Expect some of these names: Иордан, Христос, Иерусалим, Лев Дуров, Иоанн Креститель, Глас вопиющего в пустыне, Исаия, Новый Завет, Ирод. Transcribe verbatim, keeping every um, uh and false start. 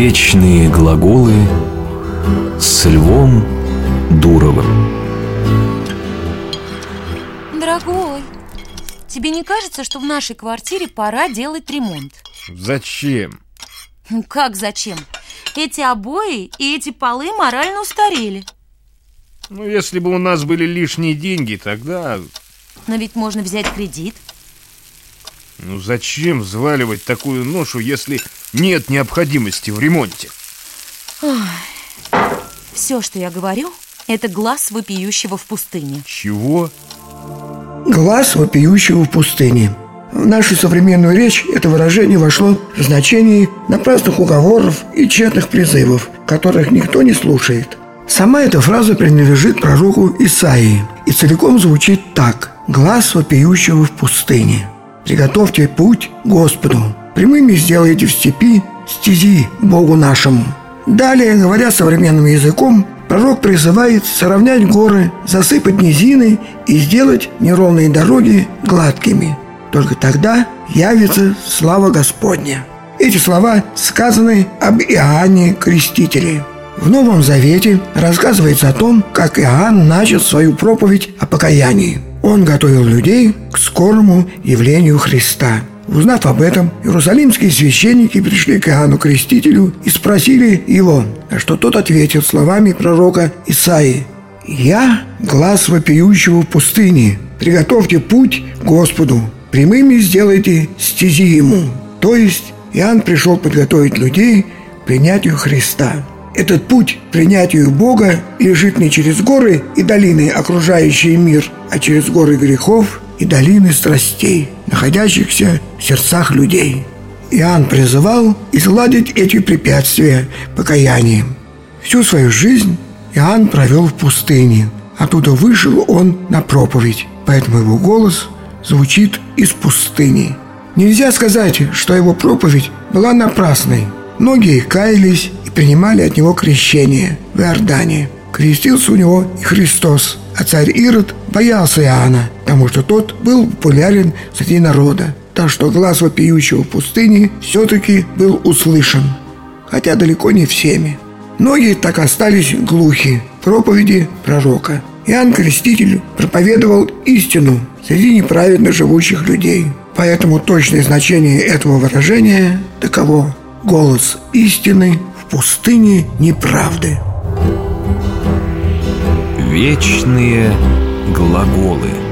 Вечные глаголы с Львом Дуровым. Дорогой, тебе не кажется, что в нашей квартире пора делать ремонт? Зачем? Ну как зачем? Эти обои и эти полы морально устарели. Ну, если бы у нас были лишние деньги, тогда... Но ведь можно взять кредит. Ну, зачем взваливать такую ношу, если нет необходимости в ремонте? Ой. Все, что я говорю, это глас вопиющего в пустыне. Чего? Глас вопиющего в пустыне. В нашу современную речь это выражение вошло в значение напрасных уговоров и тщетных призывов, которых никто не слушает. Сама эта фраза принадлежит пророку Исаии и целиком звучит так: «Глас вопиющего в пустыне. Приготовьте путь Господу, прямыми сделайте в степи стези Богу нашему». Далее, говоря современным языком, пророк призывает сравнять горы, засыпать низины и сделать неровные дороги гладкими. Только тогда явится слава Господня. Эти слова сказаны об Иоанне Крестителе. В Новом Завете рассказывается о том, как Иоанн начал свою проповедь о покаянии. Он готовил людей к скорому явлению Христа. Узнав об этом, иерусалимские священники пришли к Иоанну Крестителю и спросили его, на что тот ответил словами пророка Исаии: «Я – глас вопиющего в пустыне, приготовьте путь Господу, прямыми сделайте стези Ему». То есть Иоанн пришел подготовить людей к принятию Христа. Этот путь к принятию Бога лежит не через горы и долины, окружающие мир, а через горы грехов и долины страстей, находящихся в сердцах людей. Иоанн призывал изгладить эти препятствия покаянием. Всю свою жизнь Иоанн провел в пустыне. Оттуда вышел он на проповедь, поэтому его голос звучит из пустыни. Нельзя сказать, что его проповедь была напрасной. Многие каялись и принимали от него крещение в Иордане. Крестился у него и Христос, а царь Ирод боялся Иоанна, потому что тот был популярен среди народа. Так что глас вопиющего в пустыне все-таки был услышан, хотя далеко не всеми. Многие так остались глухи к проповеди пророка. Иоанн Креститель проповедовал истину среди неправедно живущих людей. Поэтому точное значение этого выражения таково: голос истины в пустыне неправды. Вечные глаголы.